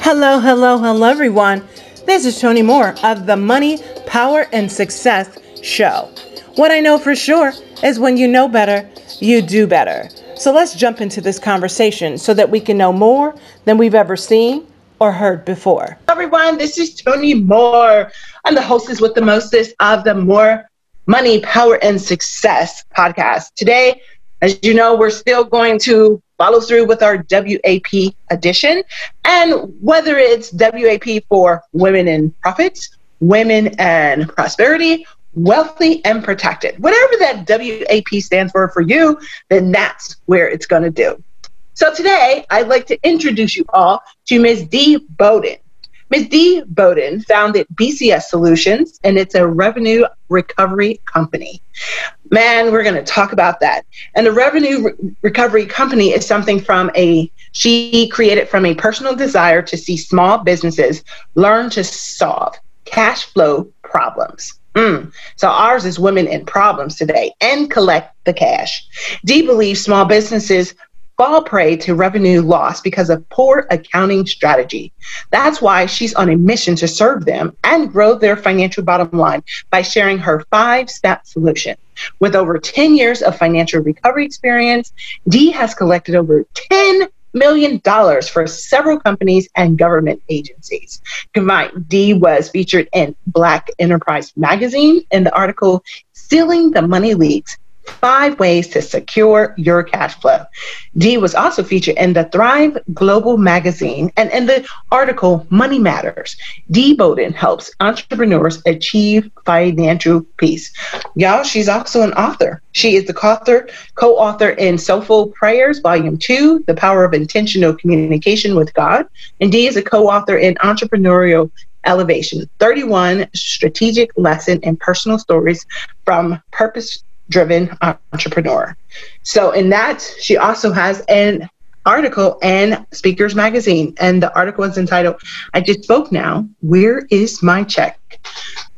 Hello, everyone. This is Toni Moore of the Money, Power, and Success show. What I know for sure is when you know better, you do better. So let's jump into this conversation so that we can know more than we've ever seen or heard before. Hello, everyone. This is Toni Moore. I'm the hostess with the mostest of the More Money, Power, and Success podcast. Today, as you know, we're still going to follow through with our WAP edition. And whether it's WAP for women in profits, women and prosperity, wealthy and protected, whatever that WAP stands for you, then that's where it's going to do. So today, I'd like to introduce you all to Ms. Dee Bowden. Ms. Dee Bowden founded BCS Solutions, and it's a revenue recovery company. Man, we're going to talk about that. And the revenue recovery company is something she created from a personal desire to see small businesses learn to solve cash flow problems. So ours is women in problems today, and collect the cash. Dee believes small businesses fall prey to revenue loss because of poor accounting strategy. That's why she's on a mission to serve them and grow their financial bottom line by sharing her 5-step solution. With over 10 years of financial recovery experience, Dee has collected over $10 million for several companies and government agencies. Combined, Dee was featured in Black Enterprise Magazine in the article, Sealing the Money Leaks, 5 Ways to Secure Your Cash Flow. Dee was also featured in the Thrive Global magazine and in the article Money Matters. Dee Bowden helps entrepreneurs achieve financial peace. Y'all, she's also an author. She is the co-author in Soulful Prayers, Volume 2, The Power of Intentional Communication with God. And Dee is a co-author in Entrepreneurial Elevation, 31 Strategic Lesson and Personal Stories from Purpose-Driven Entrepreneur. So in that, she also has an article in Speakers Magazine, and the article is entitled, I Just Spoke Now, Where is My Check?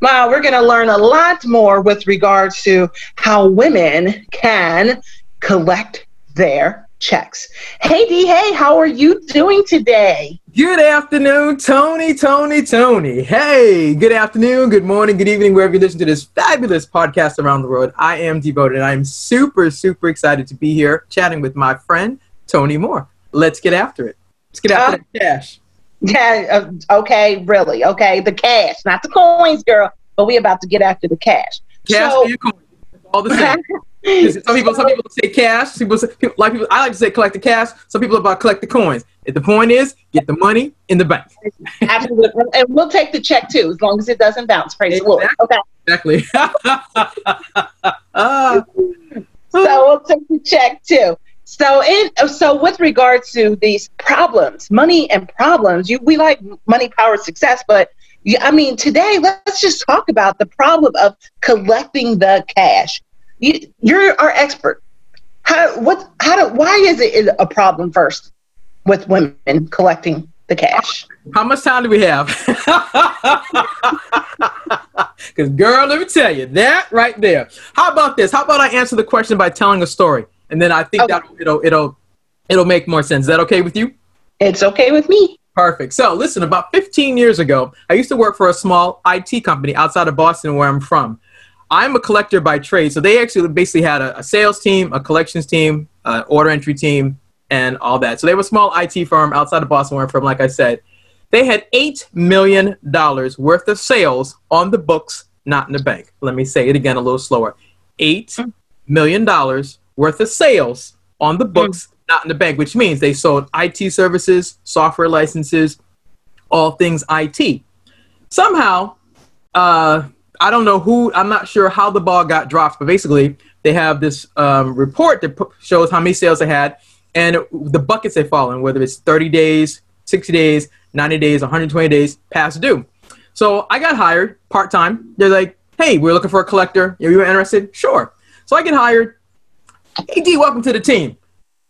Wow, we're going to learn a lot more with regards to how women can collect their checks. Hey, Dee, hey, how are you doing today? Good afternoon, Toni. Hey, good afternoon, good morning, good evening, wherever you listen to this fabulous podcast around the world. I am Dee Bowden, and I'm super excited to be here chatting with my friend, Toni Moore. Let's get after it. Let's get after the cash. Yeah, okay, really, okay, the cash, not the coins, girl, but we're about to get after the cash. Cash and coins, all the same. Some people say cash. I like to say collect the cash. Some people are about collect the coins. And the point is, get the money in the bank. Absolutely, and we'll take the check too, as long as it doesn't bounce. Praise the Lord. Okay. Exactly. So we'll take the check too. So with regards to these problems, money and problems, we like money, power, success, but I mean today, let's just talk about the problem of collecting the cash. You're our expert. Why is it a problem first with women collecting the cash? How much time do we have? Because girl, let me tell you that right there. How about this? How about I answer the question by telling a story, and then I think that it'll make more sense. Is that okay with you? It's okay with me. Perfect. So listen, about 15 years ago, I used to work for a small IT company outside of Boston, where I'm from. I'm a collector by trade, so they actually basically had a sales team, a collections team, an order entry team, and all that. So they were a small IT firm outside of Boston, where I'm from, like I said. They had $8 million worth of sales on the books, not in the bank. Let me say it again a little slower. $8 million worth of sales on the books, not in the bank, which means they sold IT services, software licenses, all things IT. Somehow, I don't know who, I'm not sure how the ball got dropped, but basically they have this report that shows how many sales they had and the buckets they fall in, whether it's 30 days, 60 days, 90 days, 120 days past due. So I got hired part-time. They're like, hey, we're looking for a collector. Are you interested? Sure. So I get hired. Hey, Dee, welcome to the team.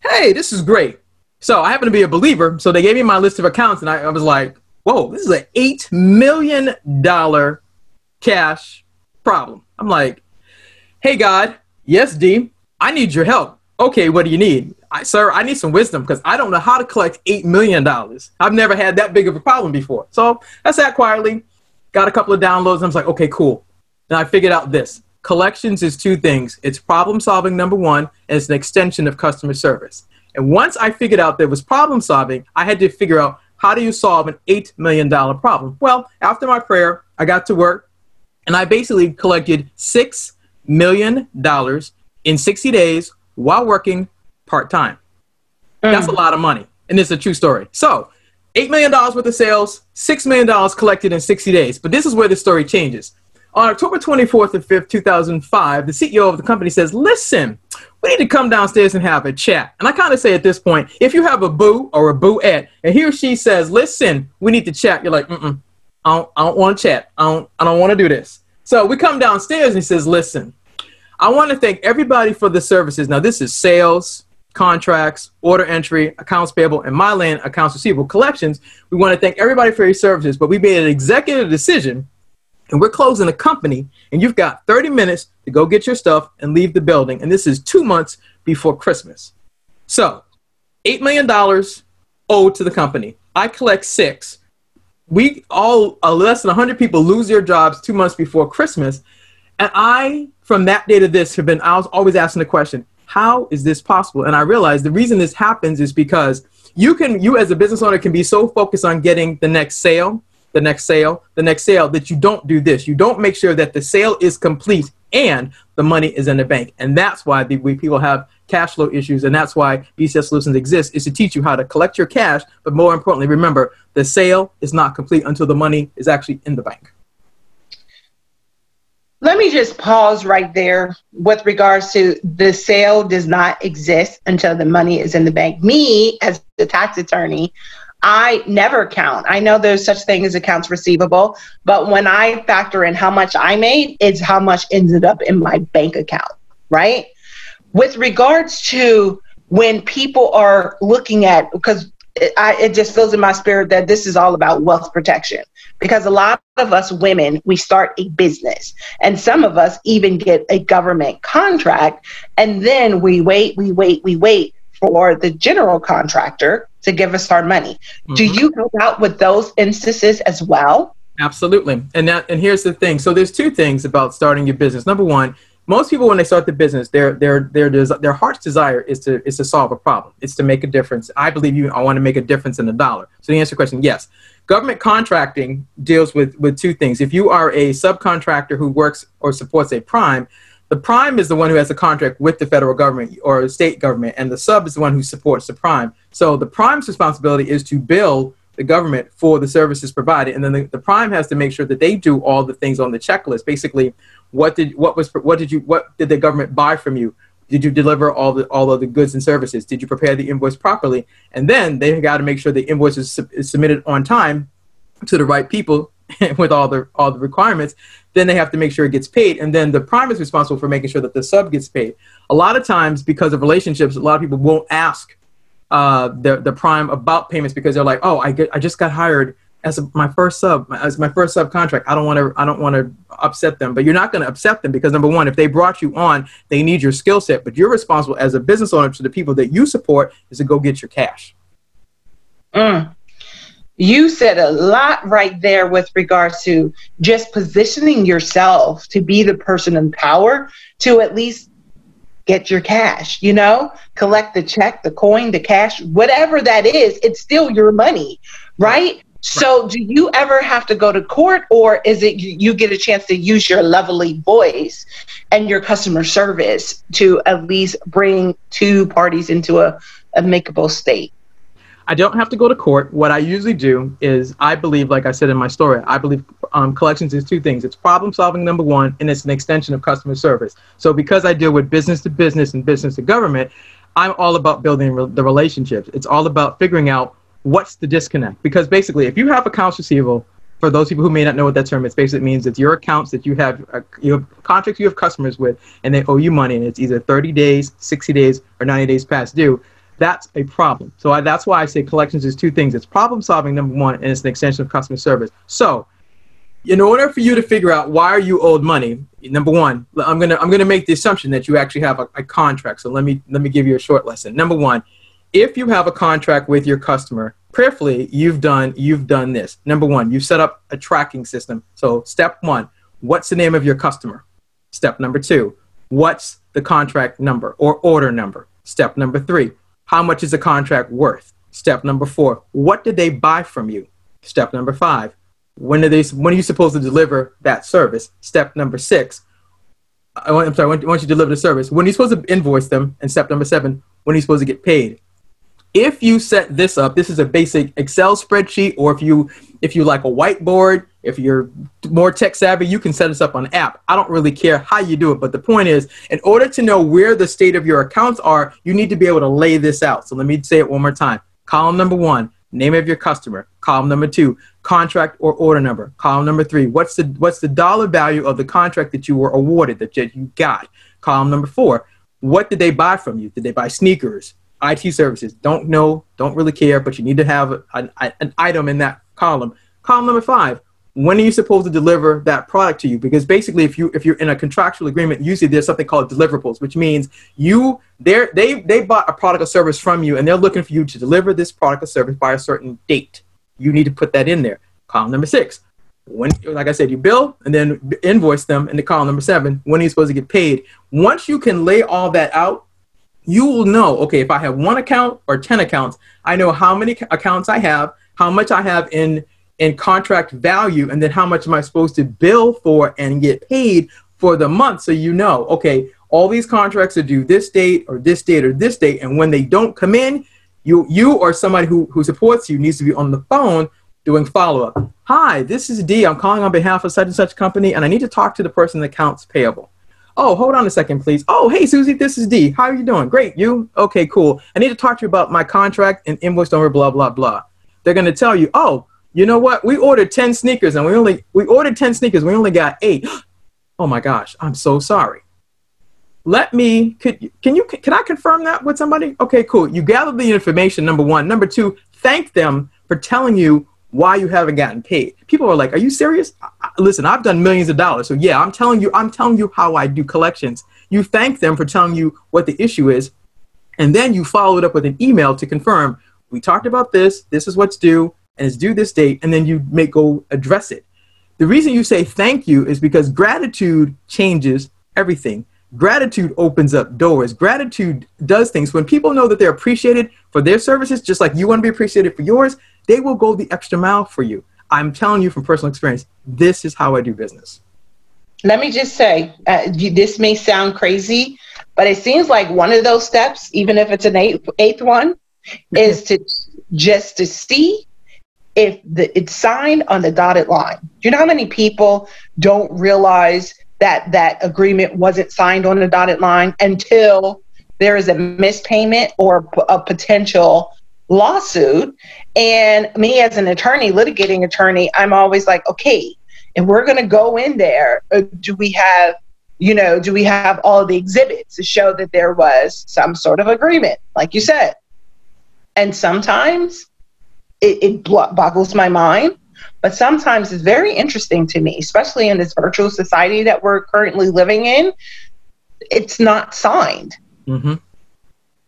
Hey, this is great. So I happen to be a believer. So they gave me my list of accounts, and I was like, whoa, this is an $8 million cash problem. I'm like, hey, God, yes, Dee, I need your help. Okay, what do you need? sir, I need some wisdom because I don't know how to collect $8 million. I've never had that big of a problem before. So I sat quietly, got a couple of downloads. And I was like, okay, cool. Then I figured out this. Collections is two things. It's problem solving, number one, and it's an extension of customer service. And once I figured out there was problem solving, I had to figure out how do you solve an $8 million problem? Well, after my prayer, I got to work and I basically collected $6 million in 60 days while working part-time. That's a lot of money. And it's a true story. So $8 million worth of sales, $6 million collected in 60 days. But this is where the story changes. On October 24th and 5th, 2005, the CEO of the company says, listen, we need to come downstairs and have a chat. And I kind of say at this point, if you have a boo or a boo-ette, and he or she says, listen, we need to chat. You're like, mm-mm, I don't want to chat. I don't want to do this. So we come downstairs and he says, listen, I want to thank everybody for the services. Now, this is sales, contracts, order entry, accounts payable, and my land, accounts receivable, collections. We want to thank everybody for your services, but we made an executive decision and we're closing the company, and you've got 30 minutes to go get your stuff and leave the building. And this is 2 months before Christmas. So $8 million owed to the company. I collect $6 million. We all, less than 100 people lose their jobs 2 months before Christmas. And I, from that day to this, I was always asking the question, how is this possible? And I realized the reason this happens is because you as a business owner can be so focused on getting the next sale, the next sale, the next sale, that you don't do this. You don't make sure that the sale is complete and the money is in the bank. And that's why people have cash flow issues. And that's why BCS Solutions exists, is to teach you how to collect your cash. But more importantly, remember, the sale is not complete until the money is actually in the bank. Let me just pause right there with regards to the sale does not exist until the money is in the bank. Me, as the tax attorney, I never count. I know there's such thing as accounts receivable, but when I factor in how much I made, it's how much ended up in my bank account, right? With regards to when people are looking at, because it just feels in my spirit that this is all about wealth protection, because a lot of us women, we start a business, and some of us even get a government contract, and then we wait for the general contractor to give us our money. Mm-hmm. Do you help out with those instances as well? Absolutely. And here's the thing. So there's two things about starting your business. Number one, most people, when they start the business, their heart's desire is to solve a problem. It's to make a difference. I believe I want to make a difference in a dollar. So the answer to the question, yes. Government contracting deals with two things. If you are a subcontractor who works or supports a prime, the prime is the one who has a contract with the federal government or state government, and the sub is the one who supports the prime. So the prime's responsibility is to bill the government for the services provided, and then the prime has to make sure that they do all the things on the checklist. Basically, what did the government buy from you? Did you deliver all of the goods and services? Did you prepare the invoice properly? And then they got to make sure the invoice is submitted on time to the right people with all the requirements. Then they have to make sure it gets paid. And then the prime is responsible for making sure that the sub gets paid. A lot of times, because of relationships, a lot of people won't ask the prime about payments because they're like, oh, I just got hired as my first subcontract. I don't want to upset them. But you're not going to upset them because, number one, if they brought you on, they need your skill set. But you're responsible as a business owner to the people that you support is to go get your cash. You said a lot right there with regards to just positioning yourself to be the person in power to at least get your cash, you know, collect the check, the coin, the cash, whatever that is, it's still your money, right? So do you ever have to go to court, or is it you get a chance to use your lovely voice and your customer service to at least bring two parties into a amicable state? I don't have to go to court. What I usually do is I believe, like I said in my story, I believe collections is two things. It's problem solving, number one, and it's an extension of customer service. So because I deal with business to business and business to government, I'm all about building the relationships. It's all about figuring out what's the disconnect. Because basically, if you have accounts receivable, for those people who may not know what that term is, basically it means it's your accounts that you have contracts you have customers with, and they owe you money, and it's either 30 days, 60 days, or 90 days past due. That's a problem. So that's why I say collections is two things. It's problem solving, number one, and it's an extension of customer service. So In order for you to figure out why are you owed money, number one, I'm gonna make the assumption that you actually have a contract. So let me give you a short lesson. Number one, if you have a contract with your customer, prayerfully you've done this. Number one, you've set up a tracking system. So step one, what's the name of your customer? Step number two, what's the contract number or order number? Step number three, how much is the contract worth? Step number four, what did they buy from you? Step number five, when are you supposed to deliver that service? Step number six, once you deliver the service, when are you supposed to invoice them? And step number seven, when are you supposed to get paid? If you set this up, this is a basic Excel spreadsheet, or if you like a whiteboard, if you're more tech savvy, you can set this up on an app. I don't really care how you do it, but the point is, in order to know where the state of your accounts are, you need to be able to lay this out. So let me say it one more time. Column number one, name of your customer. Column number two, contract or order number. Column number three, what's the dollar value of the contract that you were awarded, that you got? Column number four, what did they buy from you? Did they buy sneakers, IT services? Don't know, don't really care, but you need to have an item in that column. Column number five, when are you supposed to deliver that product to you? Because basically, if you're in a contractual agreement, usually there's something called deliverables, which means they bought a product or service from you, and they're looking for you to deliver this product or service by a certain date. You need to put that in there. Column number six, when, like I said, you bill and then invoice them. And the column number seven, when are you supposed to get paid? Once you can lay all that out, you will know, okay, if I have one account or 10 accounts, I know how many accounts I have, how much I have in contract value, and then how much am I supposed to bill for and get paid for the month. So you know, okay, all these contracts are due this date or this date or this date. And when they don't come in, you or somebody who supports you needs to be on the phone doing follow-up. Hi, this is Dee. I'm calling on behalf of such and such company, and I need to talk to the person in accounts payable. Oh, hold on a second, please. Oh, hey, Susie, this is Dee. How are you doing? Great, you? Okay, cool. I need to talk to you about my contract and invoice number, blah, blah, blah. They're going to tell you, oh, you know what? We ordered 10 sneakers, and we only got 8. Oh, my gosh, I'm so sorry. Can I confirm that with somebody? Okay, cool. You gathered the information, number one. Number two, thank them for telling you why you haven't gotten paid. People are like, are you serious? Listen, I've done millions of dollars. So yeah, I'm telling you how I do collections. You thank them for telling you what the issue is. And then you follow it up with an email to confirm, we talked about this. This is what's due, and it's due this date. And then you may go address it. The reason you say thank you is because gratitude changes everything. Gratitude opens up doors. Gratitude does things. When people know that they're appreciated for their services, just like you want to be appreciated for yours, they will go the extra mile for you. I'm telling you from personal experience, this is how I do business. Let me just say, this may sound crazy, but it seems like one of those steps, even if it's an eighth one, is to see if it's signed on the dotted line. Do you know how many people don't realize that agreement wasn't signed on the dotted line until there is a missed payment or a potential lawsuit? And me as an attorney, litigating attorney, I'm always like, okay, if we're going to go in there, do we have all the exhibits to show that there was some sort of agreement, like you said? And sometimes it boggles my mind, but sometimes it's very interesting to me, especially in this virtual society that we're currently living in. It's not signed. Mm-hmm. Do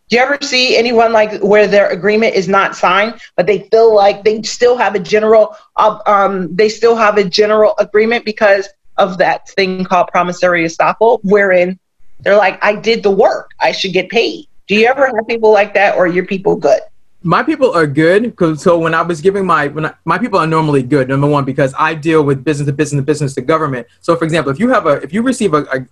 you ever see anyone like where their agreement is not signed, but they feel like they still have a general agreement because of that thing called promissory estoppel, wherein they're like, I did the work, I should get paid. Do you ever have people like that, or are your people good? My people are good, because so when I was giving my people are normally good. Number one, because I deal with business to business to business to government. So for example, if you receive a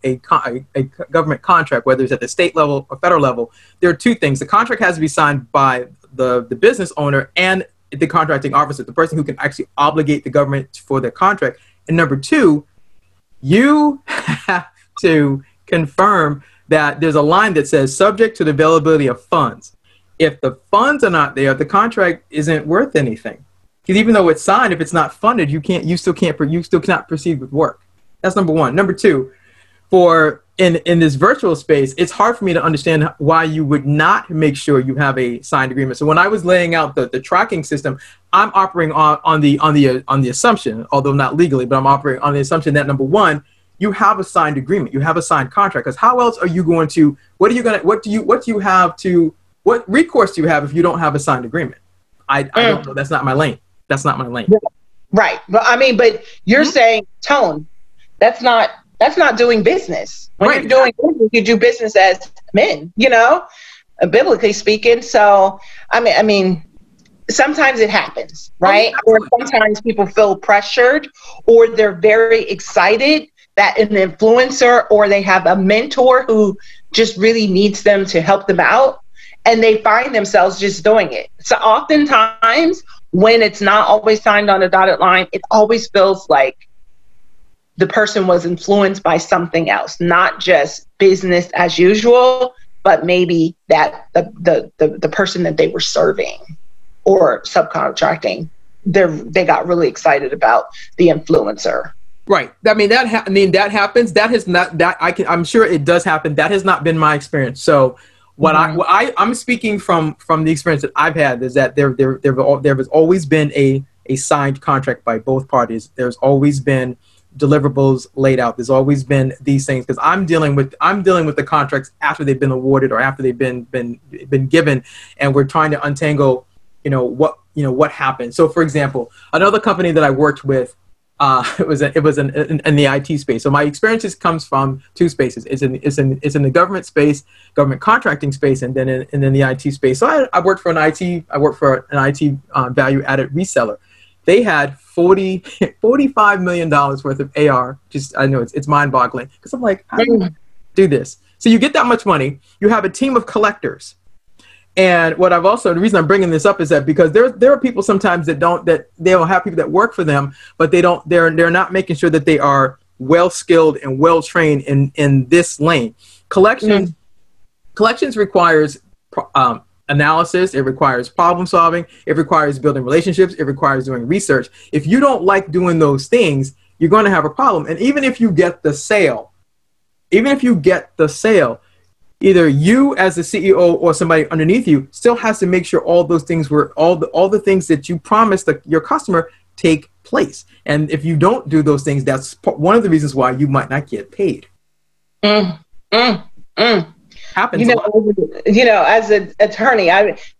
government contract, whether it's at the state level or federal level, there are two things. The contract has to be signed by the business owner and the contracting officer, the person who can actually obligate the government for their contract. And number two, you have to confirm that there's a line that says subject to the availability of funds. If the funds are not there, the contract isn't worth anything. Because even though it's signed, if it's not funded, you still cannot proceed with work. That's number one. Number two, for in this virtual space, it's hard for me to understand why you would not make sure you have a signed agreement. So when I was laying out the tracking system, I'm operating on the assumption, although not legally, but I'm operating on the assumption that, number one, you have a signed agreement, you have a signed contract. Because how else are you going to? What are you gonna? What do you have to? What recourse do you have if you don't have a signed agreement? I don't know. That's not my lane. That's not my lane. Right. Well, I mean, but you're saying, Tone, that's not doing business. When you're doing business, you do business as men, you know, biblically speaking. So, I mean, sometimes it happens, right? Oh, or sometimes people feel pressured, or they're very excited that an influencer or they have a mentor who just really needs them to help them out, and they find themselves just doing it. So oftentimes, when it's not always signed on a dotted line, it always feels like the person was influenced by something else, not just business as usual, but maybe that the person that they were serving or subcontracting, they got really excited about the influencer. Right. I mean, that happens. That has not, that I'm sure it does happen. That has not been my experience. So what I'm speaking from the experience that I've had is that there has always been a signed contract by both parties. There's always been deliverables laid out. There's always been these things, because I'm dealing with the contracts after they've been awarded or after they've been given, and we're trying to untangle, what happened. So, for example, another company that I worked with, it was in the IT space. So my experiences comes from two spaces. It's in the government space, government contracting space, and then in the IT space. So I worked for an IT value added reseller. They had $45 million worth of AR. Just, I know it's mind boggling, because I'm like, how do you do this? So you get that much money. You have a team of collectors. And what I've also, the reason I'm bringing this up is that because there are people sometimes that they'll have people that work for them, but they're not making sure that they are well skilled and well trained in this lane. Collections requires analysis. It requires problem solving. It requires building relationships. It requires doing research. If you don't like doing those things, you're going to have a problem. And even if you get the sale, either you as the CEO or somebody underneath you still has to make sure all those things were all the things that you promised your customer take place. And if you don't do those things, that's one of the reasons why you might not get paid. Happens. You know, as an attorney,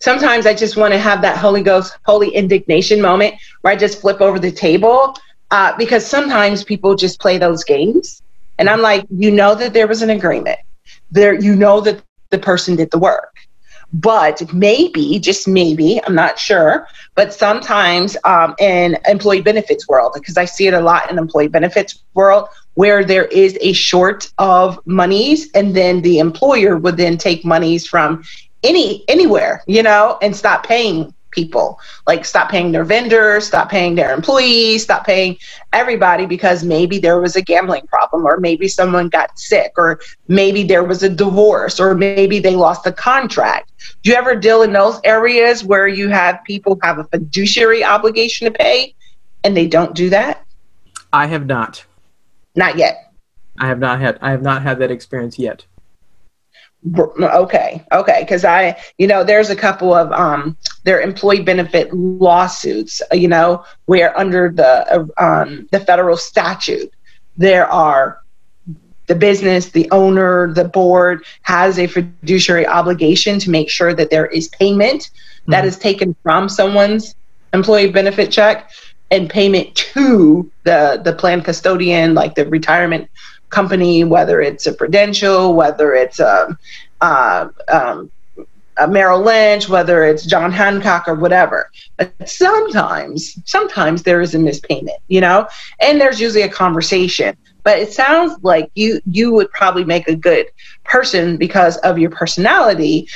sometimes I just want to have that Holy Ghost, holy indignation moment where I just flip over the table, because sometimes people just play those games, and I'm like, you know that there was an agreement. You know that the person did the work, but maybe, just maybe, I'm not sure, but sometimes in employee benefits world, because I see it a lot in employee benefits world, where there is a short of monies, and then the employer would then take monies from anywhere, you know, and stop paying people, like stop paying their vendors, stop paying their employees, stop paying everybody, because maybe there was a gambling problem, or maybe someone got sick, or maybe there was a divorce, or maybe they lost a contract. Do you ever deal in those areas where you have people have a fiduciary obligation to pay and they don't do that? I have not. Not yet. I have not had that experience yet. Okay. Because there's a couple of their employee benefit lawsuits, you know, where under the federal statute, there are the business, the owner, the board has a fiduciary obligation to make sure that there is payment that is taken from someone's employee benefit check and payment to the plan custodian, like the retirement company, whether it's a Prudential, whether it's a Merrill Lynch, whether it's John Hancock or whatever. But sometimes there is a mispayment, you know, and there's usually a conversation. But it sounds like you would probably make a good person because of your personality,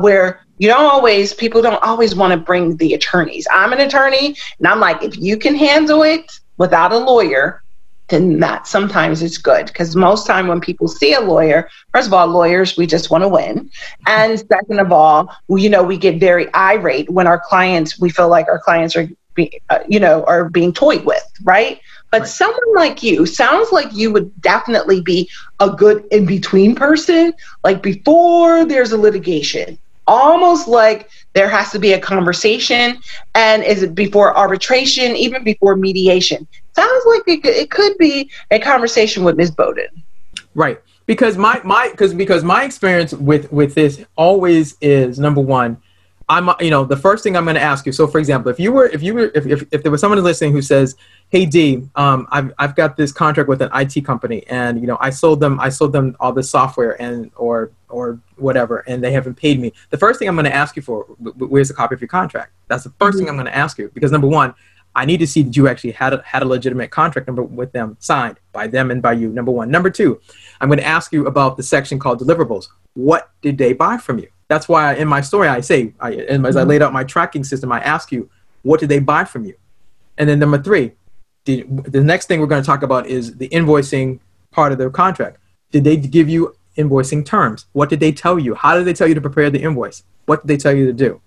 where people don't always want to bring the attorneys. I'm an attorney, and I'm like, if you can handle it without a lawyer, then that sometimes it's good, because most time when people see a lawyer, first of all, lawyers, we just want to win. And second of all, we get very irate when our clients, we feel like our clients are are being toyed with, right? But right. Someone like you sounds like you would definitely be a good in-between person, like before there's a litigation, almost like there has to be a conversation, and is it before arbitration, even before mediation? Sounds like it could be a conversation with Ms. Bowden. Right, because my experience with this always is, number one, the first thing I'm going to ask you. So, for example, if there was someone listening who says, "Hey, Dee, I've got this contract with an IT company, and I sold them all this software and or whatever, and they haven't paid me." The first thing I'm going to ask you for, where's a copy of your contract? That's the first thing I'm going to ask you, because number one, I need to see that you actually had a legitimate contract with them, signed by them and by you. Number one. Number two, I'm going to ask you about the section called deliverables. What did they buy from you? That's why in my story I say, as I laid out my tracking system, I ask you, what did they buy from you? And then number three, the next thing we're going to talk about is the invoicing part of their contract. Did they give you invoicing terms? What did they tell you? How did they tell you to prepare the invoice? What did they tell you to do?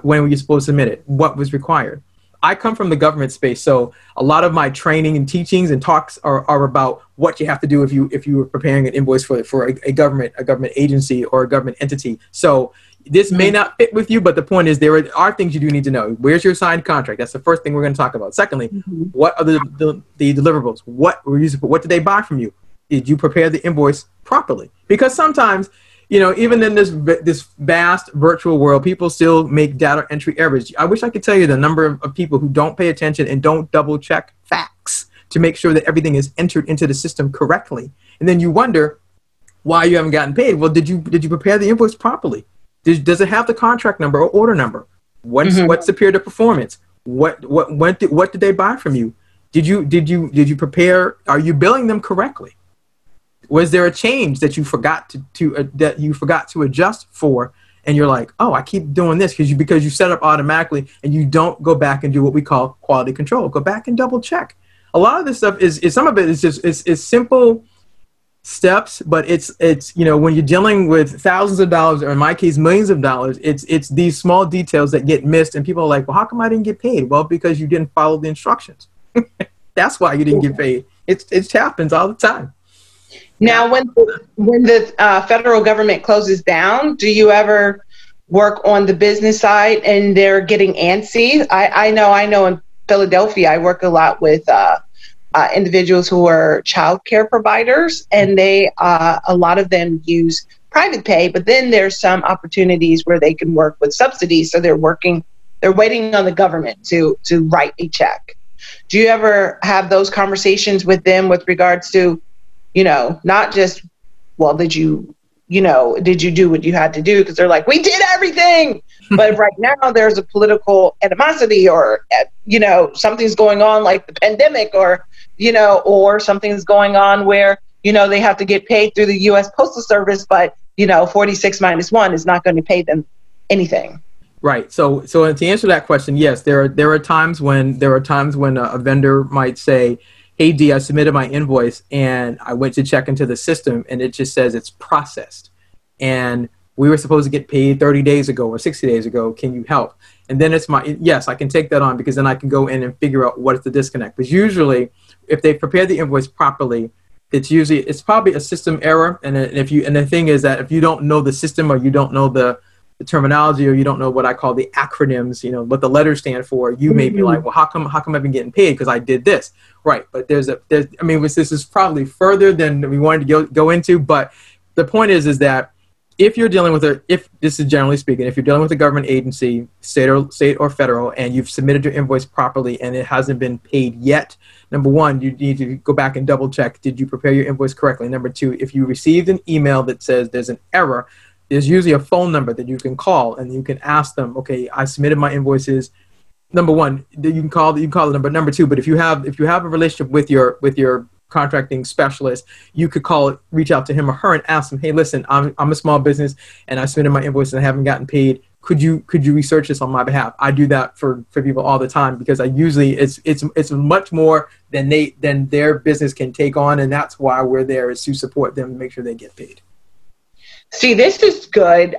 When were you supposed to submit it? What was required? I come from the government space, so a lot of my training and teachings and talks are about what you have to do if you were preparing an invoice for a government agency or a government entity. So this may not fit with you, but the point is there are things you do need to know. Where's your signed contract? That's the first thing we're going to talk about. Secondly, what are the deliverables? What did they buy from you? Did you prepare the invoice properly? Because sometimes, even in this vast virtual world, people still make data entry errors. I wish I could tell you the number of people who don't pay attention and don't double check facts to make sure that everything is entered into the system correctly. And then you wonder why you haven't gotten paid. Well, did you prepare the invoice properly? Does it have the contract number or order number? What's the period of performance? What did they buy from you? Did you prepare? Are you billing them correctly? Was there a change that you forgot to adjust for, and you're like, oh, I keep doing this because you set up automatically and you don't go back and do what we call quality control. Go back and double check. A lot of this stuff is some of it is just it's simple steps, but it's when you're dealing with thousands of dollars, or in my case millions of dollars, it's these small details that get missed, and people are like, well, how come I didn't get paid? Well, because you didn't follow the instructions. That's why you didn't get paid. It happens all the time. Now, when the federal government closes down, do you ever work on the business side and they're getting antsy? I know in Philadelphia, I work a lot with individuals who are child care providers, and they a lot of them use private pay, but then there's some opportunities where they can work with subsidies. So they're waiting on the government to write a check. Do you ever have those conversations with them with regards to, not just, well, did you do what you had to do? Because they're like, we did everything. But right now there's a political animosity, or, something's going on like the pandemic, or, or something's going on where, they have to get paid through the U.S. Postal Service, but, 46-1 is not going to pay them anything. Right. So to answer that question, yes, there are times when a vendor might say, hey, Dee, I submitted my invoice and I went to check into the system and it just says it's processed. And we were supposed to get paid 30 days ago or 60 days ago. Can you help? And then yes, I can take that on, because then I can go in and figure out what is the disconnect. Because usually if they prepared the invoice properly, it's probably a system error. And the thing is that if you don't know the system, or you don't know the terminology, or you don't know what I call the acronyms, what the letters stand for, you may be like, well, how come I've been getting paid? Because I did this. Right. But this is probably further than we wanted to go into. But the point is that if you're dealing with a government agency, state or federal, and you've submitted your invoice properly and it hasn't been paid yet, number one, you need to go back and double check. Did you prepare your invoice correctly? Number two, if you received an email that says there's an error, there's usually a phone number that you can call and you can ask them, okay, I submitted my invoices. Number one, you can call the number. Number two, but if you have a relationship with your contracting specialist, you could reach out to him or her and ask them, hey, listen, I'm a small business and I submitted my invoice and I haven't gotten paid. Could you research this on my behalf? I do that for people all the time, because I usually it's much more than their business can take on, and that's why we're there, is to support them and make sure they get paid. See, this is good.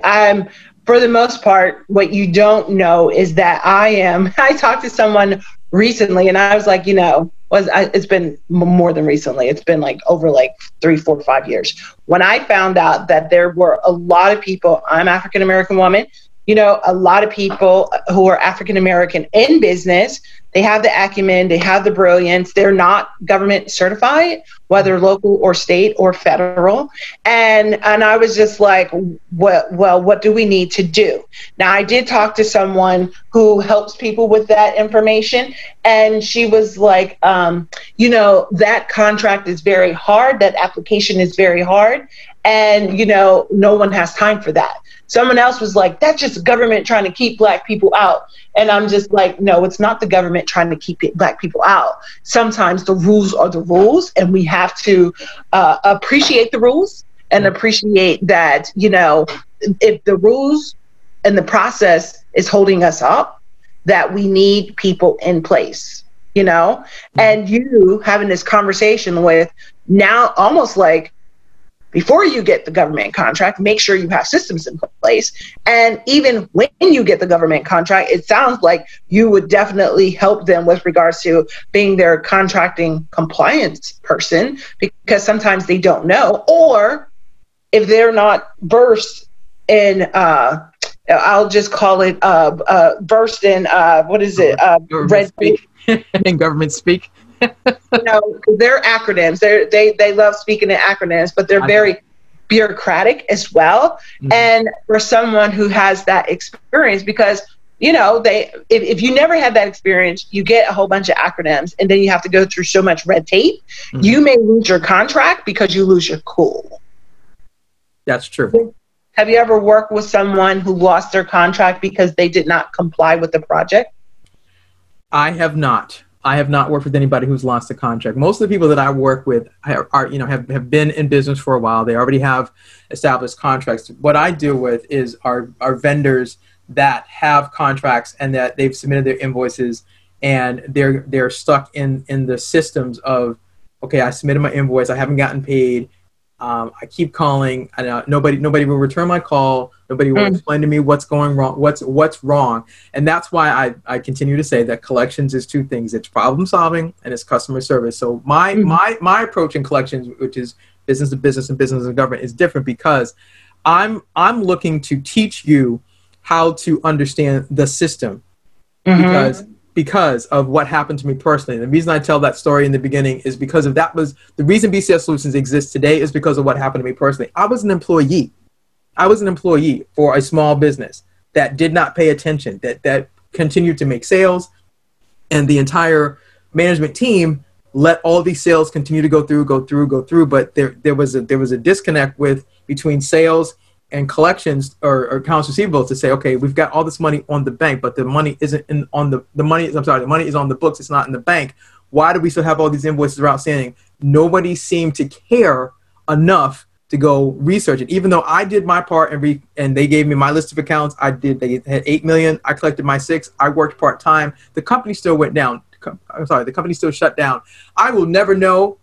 for the most part, what you don't know is that I talked to someone recently and I was like, it's been more than recently. It's been like over like 3, 4, 5 years when I found out that there were a lot of people, I'm African-American woman, a lot of people who are African-American in business, they have the acumen, they have the brilliance, they're not government certified, whether local or state or federal. And I was just like, what do we need to do? Now, I did talk to someone who helps people with that information. And she was like, that contract is very hard, that application is very hard. And, no one has time for that. Someone else was like, that's just government trying to keep black people out. And I'm just like, no, it's not the government trying to keep black people out. Sometimes the rules are the rules, and we have to appreciate the rules and appreciate that, if the rules and the process is holding us up, that we need people in place, and you having this conversation with now almost like, before you get the government contract, make sure you have systems in place. And even when you get the government contract, it sounds like you would definitely help them with regards to being their contracting compliance person, because sometimes they don't know, or if they're not versed in, I'll just call it versed in, red speak. And government speak. They're acronyms. They love speaking in acronyms, but they're very bureaucratic as well. Mm-hmm. And for someone who has that experience, because if you never had that experience, you get a whole bunch of acronyms, and then you have to go through so much red tape. Mm-hmm. You may lose your contract because you lose your cool. That's true. Have you ever worked with someone who lost their contract because they did not comply with the project? I have not. I have not worked with anybody who's lost a contract. Most of the people that I work with have been in business for a while. They already have established contracts. What I deal with is our vendors that have contracts and that they've submitted their invoices, and they're stuck in the systems of, okay, I submitted my invoice, I haven't gotten paid. I keep calling, and nobody will return my call. Nobody will explain to me what's going wrong, what's wrong. And that's why I continue to say that collections is two things. It's problem solving and it's customer service. So my approach in collections, which is business to business and business to government, is different, because I'm looking to teach you how to understand the system, because of what happened to me personally. The reason I tell that story in the beginning is because of that was the reason BCS Solutions exists today, is because of what happened to me personally. I was an employee. I was an employee for a small business that did not pay attention, that continued to make sales, and the entire management team let all these sales continue to go through. But there was a disconnect between sales and collections or accounts receivable, to say, okay, we've got all this money on the bank, but the money isn't the money is on the books. It's not in the bank. Why do we still have all these invoices outstanding? Nobody seemed to care enough to go research it. Even though I did my part and they gave me my list of accounts, they had 8 million. I collected my 6. I worked part time. The company still went down. The company still shut down. I will never know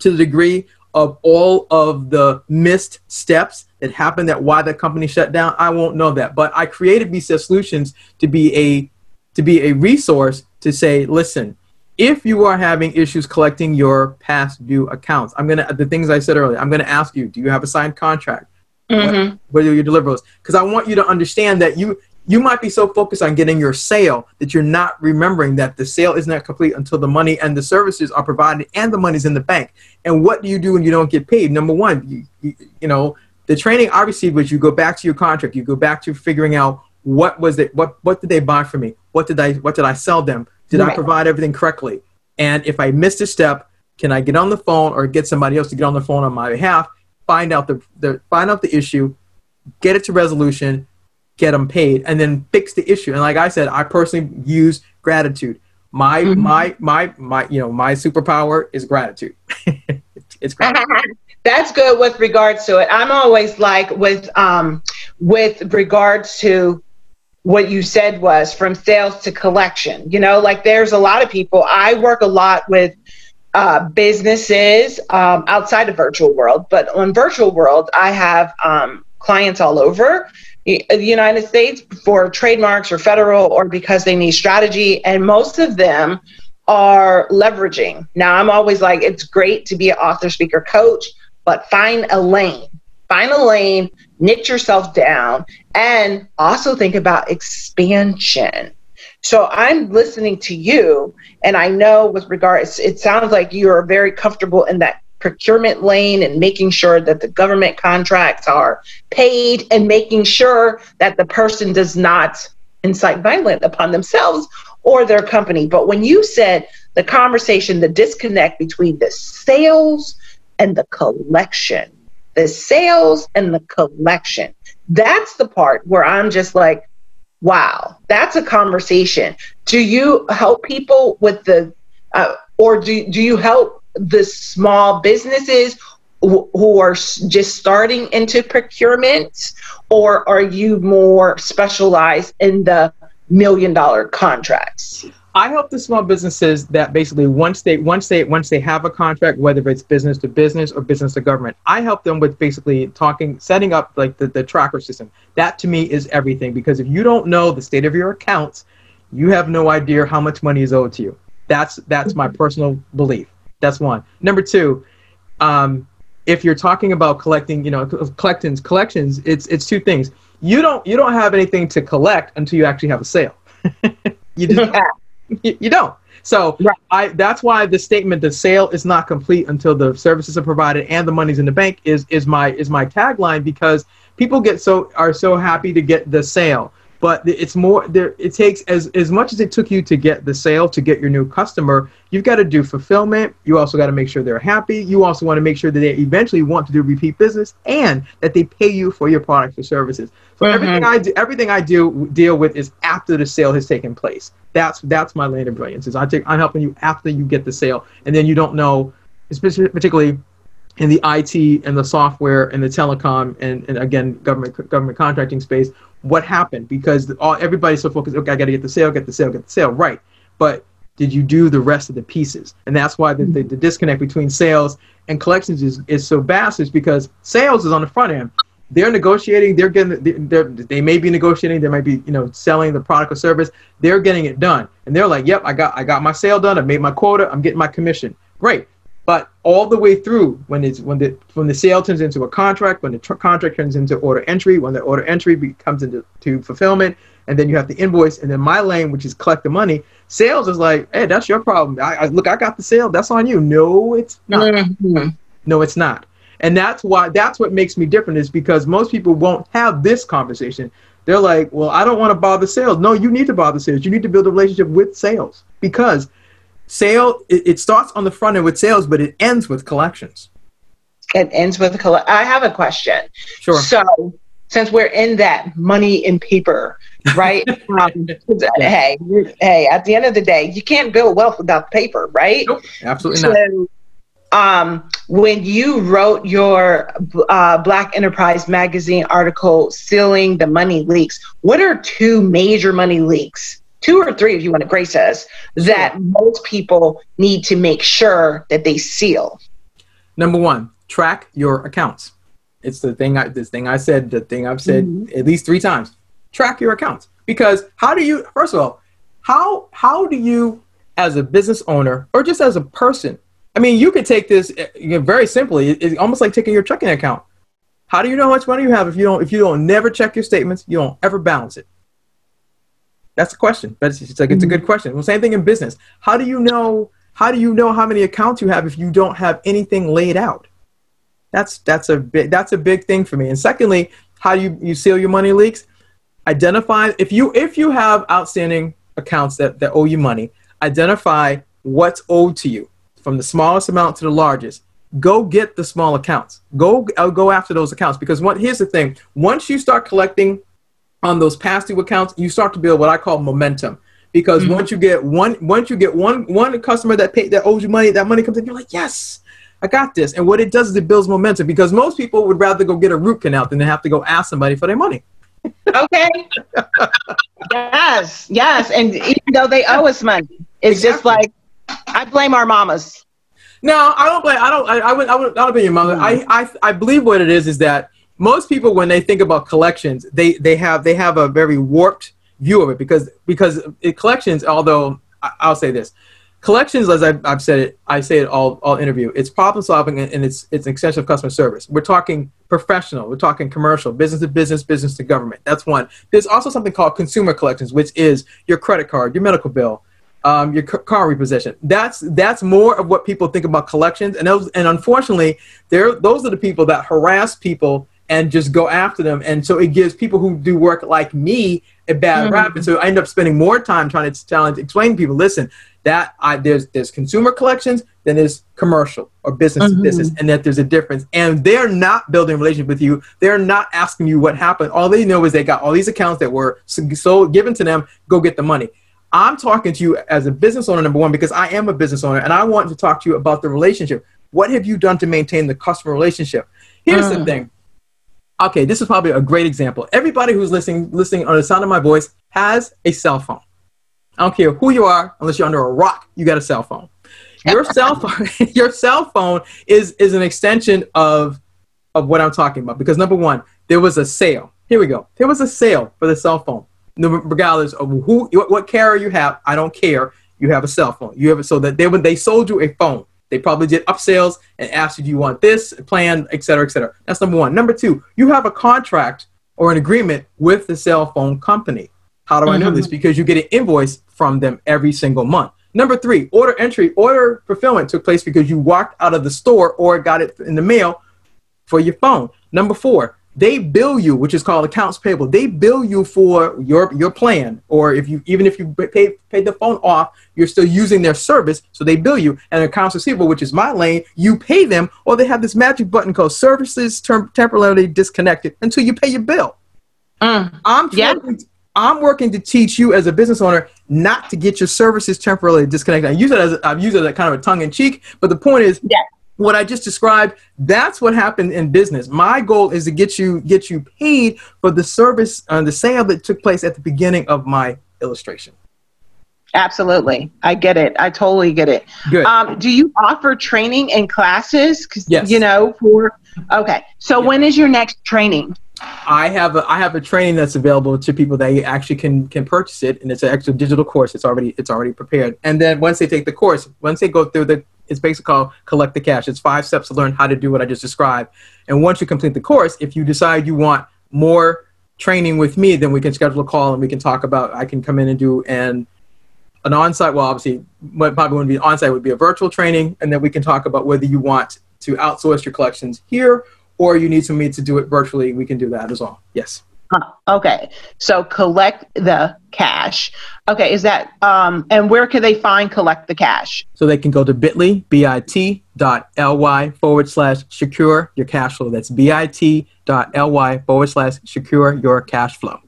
to the degree of all of the missed steps that happened, why the company shut down. I won't know that. But I created BCS Solutions to be a resource to say, listen, if you are having issues collecting your past due accounts, the things I said earlier, I'm gonna ask you, do you have a signed contract? Mm-hmm. What are your deliverables? Because I want you to understand that you might be so focused on getting your sale that you're not remembering that the sale is not complete until the money and the services are provided and the money's in the bank. And what do you do when you don't get paid? Number one, the training I received was you go back to your contract. You go back to figuring out what did they buy from me? What did I sell them? Did I provide everything correctly? And if I missed a step, can I get on the phone or get somebody else to get on the phone on my behalf, find out the issue, get it to resolution, get them paid, and then fix the issue. And like I said, I personally use gratitude. My superpower is gratitude. It's gratitude. That's good with regards to it. I'm always like, with regards to what you said was from sales to collection, like there's a lot of people. I work a lot with businesses outside the virtual world, but on virtual world, I have clients all over. the United States for trademarks or federal or because they need strategy. And most of them are leveraging. Now, I'm always like, it's great to be an author, speaker, coach, but find a lane. Find a lane, niche yourself down, and also think about expansion. So I'm listening to you, and I know with regards, it sounds like you are very comfortable in that procurement lane and making sure that the government contracts are paid and making sure that the person does not incite violence upon themselves or their company. But when you said the conversation, the disconnect between the sales and the collection, that's the part where I'm just like, wow, that's a conversation. Do you help people with the, or do you help the small businesses who are just starting into procurement, or are you more specialized in the $1 million contracts? I help the small businesses that basically once they have a contract, whether it's business to business or business to government, I help them with basically setting up like the tracker system. That to me is everything, because if you don't know the state of your accounts, you have no idea how much money is owed to you. That's my personal belief. That's one. Number two, if you're talking about collecting, collections, it's two things. You don't have anything to collect until you actually have a sale. You just don't. You don't. So right. That's why the statement, the sale is not complete until the services are provided and the money's in the bank is my tagline, because people are so happy to get the sale. But it's more there. It takes as much as it took you to get the sale, to get your new customer, you've got to do fulfillment. You also got to make sure they're happy. You also want to make sure that they eventually want to do repeat business and that they pay you for your products or services. So everything I deal with is after the sale has taken place. That's my lane of brilliance. Is I'm helping you after you get the sale, and then you don't know, particularly in the IT and the software and the telecom and again government contracting space, what happened, because everybody's so focused. Okay, I got to get the sale, right? But did you do the rest of the pieces? And that's why the disconnect between sales and collections is so vast, is because sales is on the front end. They're negotiating. They may be negotiating. They might be selling the product or service. They're getting it done, and they're like, yep, I got my sale done. I made my quota. I'm getting my commission. Great. But all the way through, when the sale turns into a contract, when the contract turns into order entry, when the order entry becomes into fulfillment, and then you have the invoice, and then my lane, which is collect the money, sales is like, hey, that's your problem. I got the sale. That's on you. No, it's not. Mm-hmm. No, it's not. And that's what makes me different, is because most people won't have this conversation. They're like, well, I don't want to bother sales. No, you need to bother sales. You need to build a relationship with sales, because sale, it starts on the front end with sales, but it ends with collections. I have a question. Sure. So since we're in that money and paper, right? Hey, at the end of the day, you can't build wealth without paper, right? Nope, absolutely not. When you wrote your Black Enterprise Magazine article, Sealing the Money Leaks, what are two major money leaks? Two or three, if you want to grace us, that most people need to make sure that they seal. Number one, track your accounts. It's the thing I've said mm-hmm. at least 3 times. Track your accounts, because how do you as a business owner or just as a person? I mean, you could take this very simply. It's almost like taking your checking account. How do you know how much money you have if you don't never check your statements? You don't ever balance it. That's the question. It's a good question. Well, same thing in business. How do you know how many accounts you have if you don't have anything laid out? That's a big thing for me. And secondly, how do you seal your money leaks? Identify if you have outstanding accounts that owe you money, identify what's owed to you, from the smallest amount to the largest. Go get the small accounts. Go after those accounts, because here's the thing. Once you start collecting on those past due accounts, you start to build what I call momentum. Because mm-hmm. once you get one customer that owes you money, that money comes in, you're like, yes, I got this. And what it does is it builds momentum, because most people would rather go get a root canal than they have to go ask somebody for their money. Okay. Yes. And even though they owe us money, it's just like, I blame our mamas. No, I don't blame your mama. Mm-hmm. I believe what it is that most people, when they think about collections, they have a very warped view of it, because collections, although I'll say this, collections, as I've said it, I say it all interview, it's problem solving, and it's an extension of customer service. We're talking professional, we're talking commercial, business to business, business to government. That's one. There's also something called consumer collections, which is your credit card, your medical bill, your car repossession. That's more of what people think about collections, and unfortunately, those are the people that harass people and just go after them, and so it gives people who do work like me a bad rap. And so I end up spending more time trying to explain to people, listen, there's consumer collections, then there's commercial or business to business, and that there's a difference. And they're not building a relationship with you. They're not asking you what happened. All they know is they got all these accounts that were so given to them, go get the money. I'm talking to you as a business owner, number one, because I am a business owner, and I want to talk to you about the relationship. What have you done to maintain the customer relationship? Here's the thing. Okay, this is probably a great example. Everybody who's listening on the sound of my voice has a cell phone. I don't care who you are, unless you're under a rock, you got a cell phone. Your cell phone, your cell phone is an extension of what I'm talking about. Because number one, there was a sale. Here we go. There was a sale for the cell phone. Regardless of what carrier you have, I don't care. You have a cell phone. You have it, so that when they sold you a phone, they probably did upsells and asked you, do you want this plan, et cetera, et cetera. That's number one. Number two, you have a contract or an agreement with the cell phone company. How do I know this? Because you get an invoice from them every single month. Number three, order fulfillment took place because you walked out of the store or got it in the mail for your phone. Number four, they bill you, which is called accounts payable. They bill you for your plan, or even if you paid the phone off, you're still using their service, so they bill you. And accounts receivable, which is my lane, you pay them, or they have this magic button called services temporarily disconnected until you pay your bill. I'm working to teach you as a business owner not to get your services temporarily disconnected. I've used it as a kind of a tongue-in-cheek, but the point is, what I just described, that's what happened in business. My goal is to get you paid for the service and the sale that took place at the beginning of my illustration. Absolutely. I get it. I totally get it. Good. Do you offer training and classes? Yes. When is your next training? I have a training that's available to people that actually can purchase it, and it's an extra digital course. It's already prepared. And then once they take the course, once they go through it's basically called Collect the Cash. It's 5 steps to learn how to do what I just described. And once you complete the course, if you decide you want more training with me, then we can schedule a call and we can talk about, I can come in and do an on-site, well, obviously, what probably wouldn't be on-site would be a virtual training, and then we can talk about whether you want to outsource your collections here or you need me to do it virtually. We can do that as well. Yes. Okay. So Collect the Cash. Okay. Is that, and where can they find Collect the Cash? So they can go to bit.ly/secure your cash flow. That's bit.ly/secure your cash flow.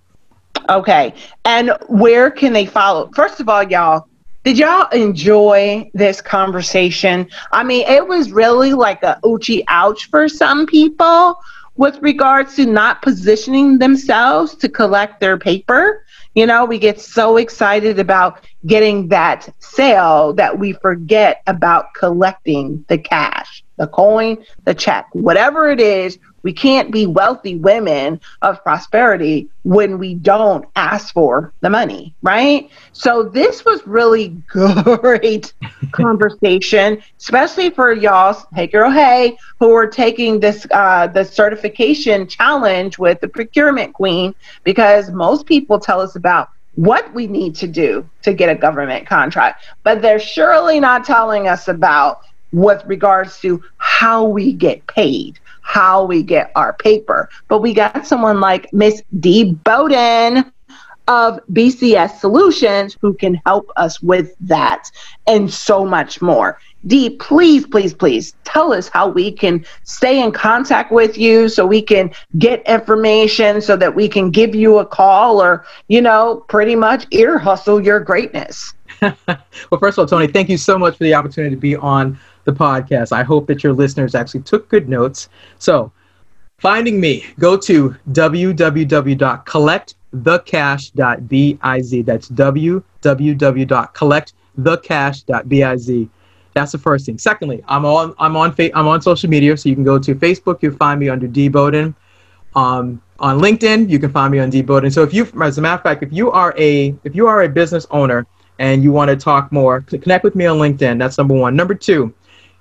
Okay. And where can they follow? First of all, y'all, did y'all enjoy this conversation? I mean, it was really like a ouchie ouch for some people with regards to not positioning themselves to collect their paper. You know, we get so excited about getting that sale that we forget about collecting the cash, the coin, the check, whatever it is. We can't be wealthy women of prosperity when we don't ask for the money, right? So this was really great conversation, especially for y'all, hey girl, hey, who are taking this the certification challenge with the Procurement Queen, because most people tell us about what we need to do to get a government contract, but they're surely not telling us about with regards to how we get paid, how we get our paper. But we got someone like Miss Dee Bowden of BCS Solutions who can help us with that and so much more. Dee, please, please, please tell us how we can stay in contact with you so we can get information so that we can give you a call or, you know, pretty much ear hustle your greatness. Well, first of all, Toni, thank you so much for the opportunity to be on the podcast. I hope that your listeners actually took good notes. So finding me, go to www.collectthecash.biz. That's www.collectthecash.biz. That's the first thing. Secondly, I'm on social media, so you can go to Facebook. You'll find me under Dee Bowden. on LinkedIn. You can find me on Dee Bowden. So if you, as a matter of fact, if you are a business owner and you want to talk more, connect with me on LinkedIn. That's number one. Number two,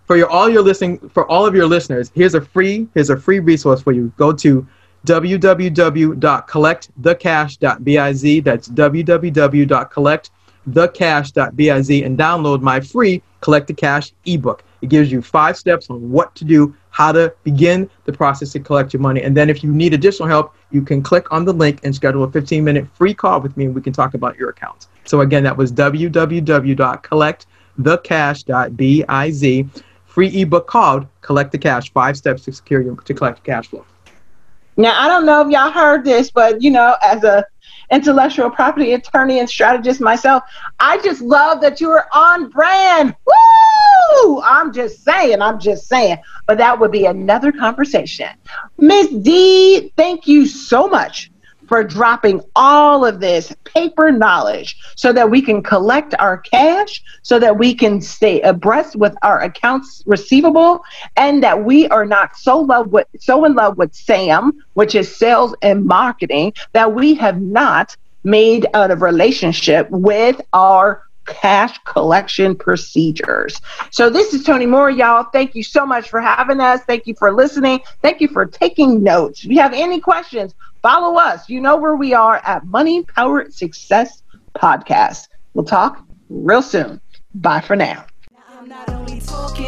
for all of your listeners, here's a free resource for you. Go to www.collectthecash.biz. That's www.collectthecash.biz, and download my free Collect the Cash ebook. It gives you 5 steps on what to do, how to begin the process to collect your money. And then if you need additional help, you can click on the link and schedule a 15-minute free call with me, and we can talk about your accounts. So again, that was www.collectthecash.biz, free ebook called Collect the Cash, 5 Steps to Secure Your to Collect the Cash Flow. Now, I don't know if y'all heard this, but, you know, as a intellectual property attorney and strategist myself, I just love that you were on brand. Woo! I'm just saying. But that would be another conversation. Ms. Dee, thank you so much for dropping all of this paper knowledge so that we can collect our cash, so that we can stay abreast with our accounts receivable, and that we are not so in love with SAM, which is sales and marketing, that we have not made out of relationship with our cash collection procedures. So this is Toni Moore, y'all. Thank you so much for having us. Thank you for listening. Thank you for taking notes. If you have any questions, follow us. You know where we are at Money, Power, Success Podcast. We'll talk real soon. Bye for now. I'm not only talking,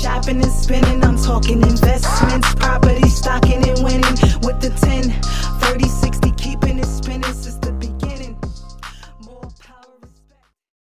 shopping and spending, I'm talking investments, property, stocking and winning.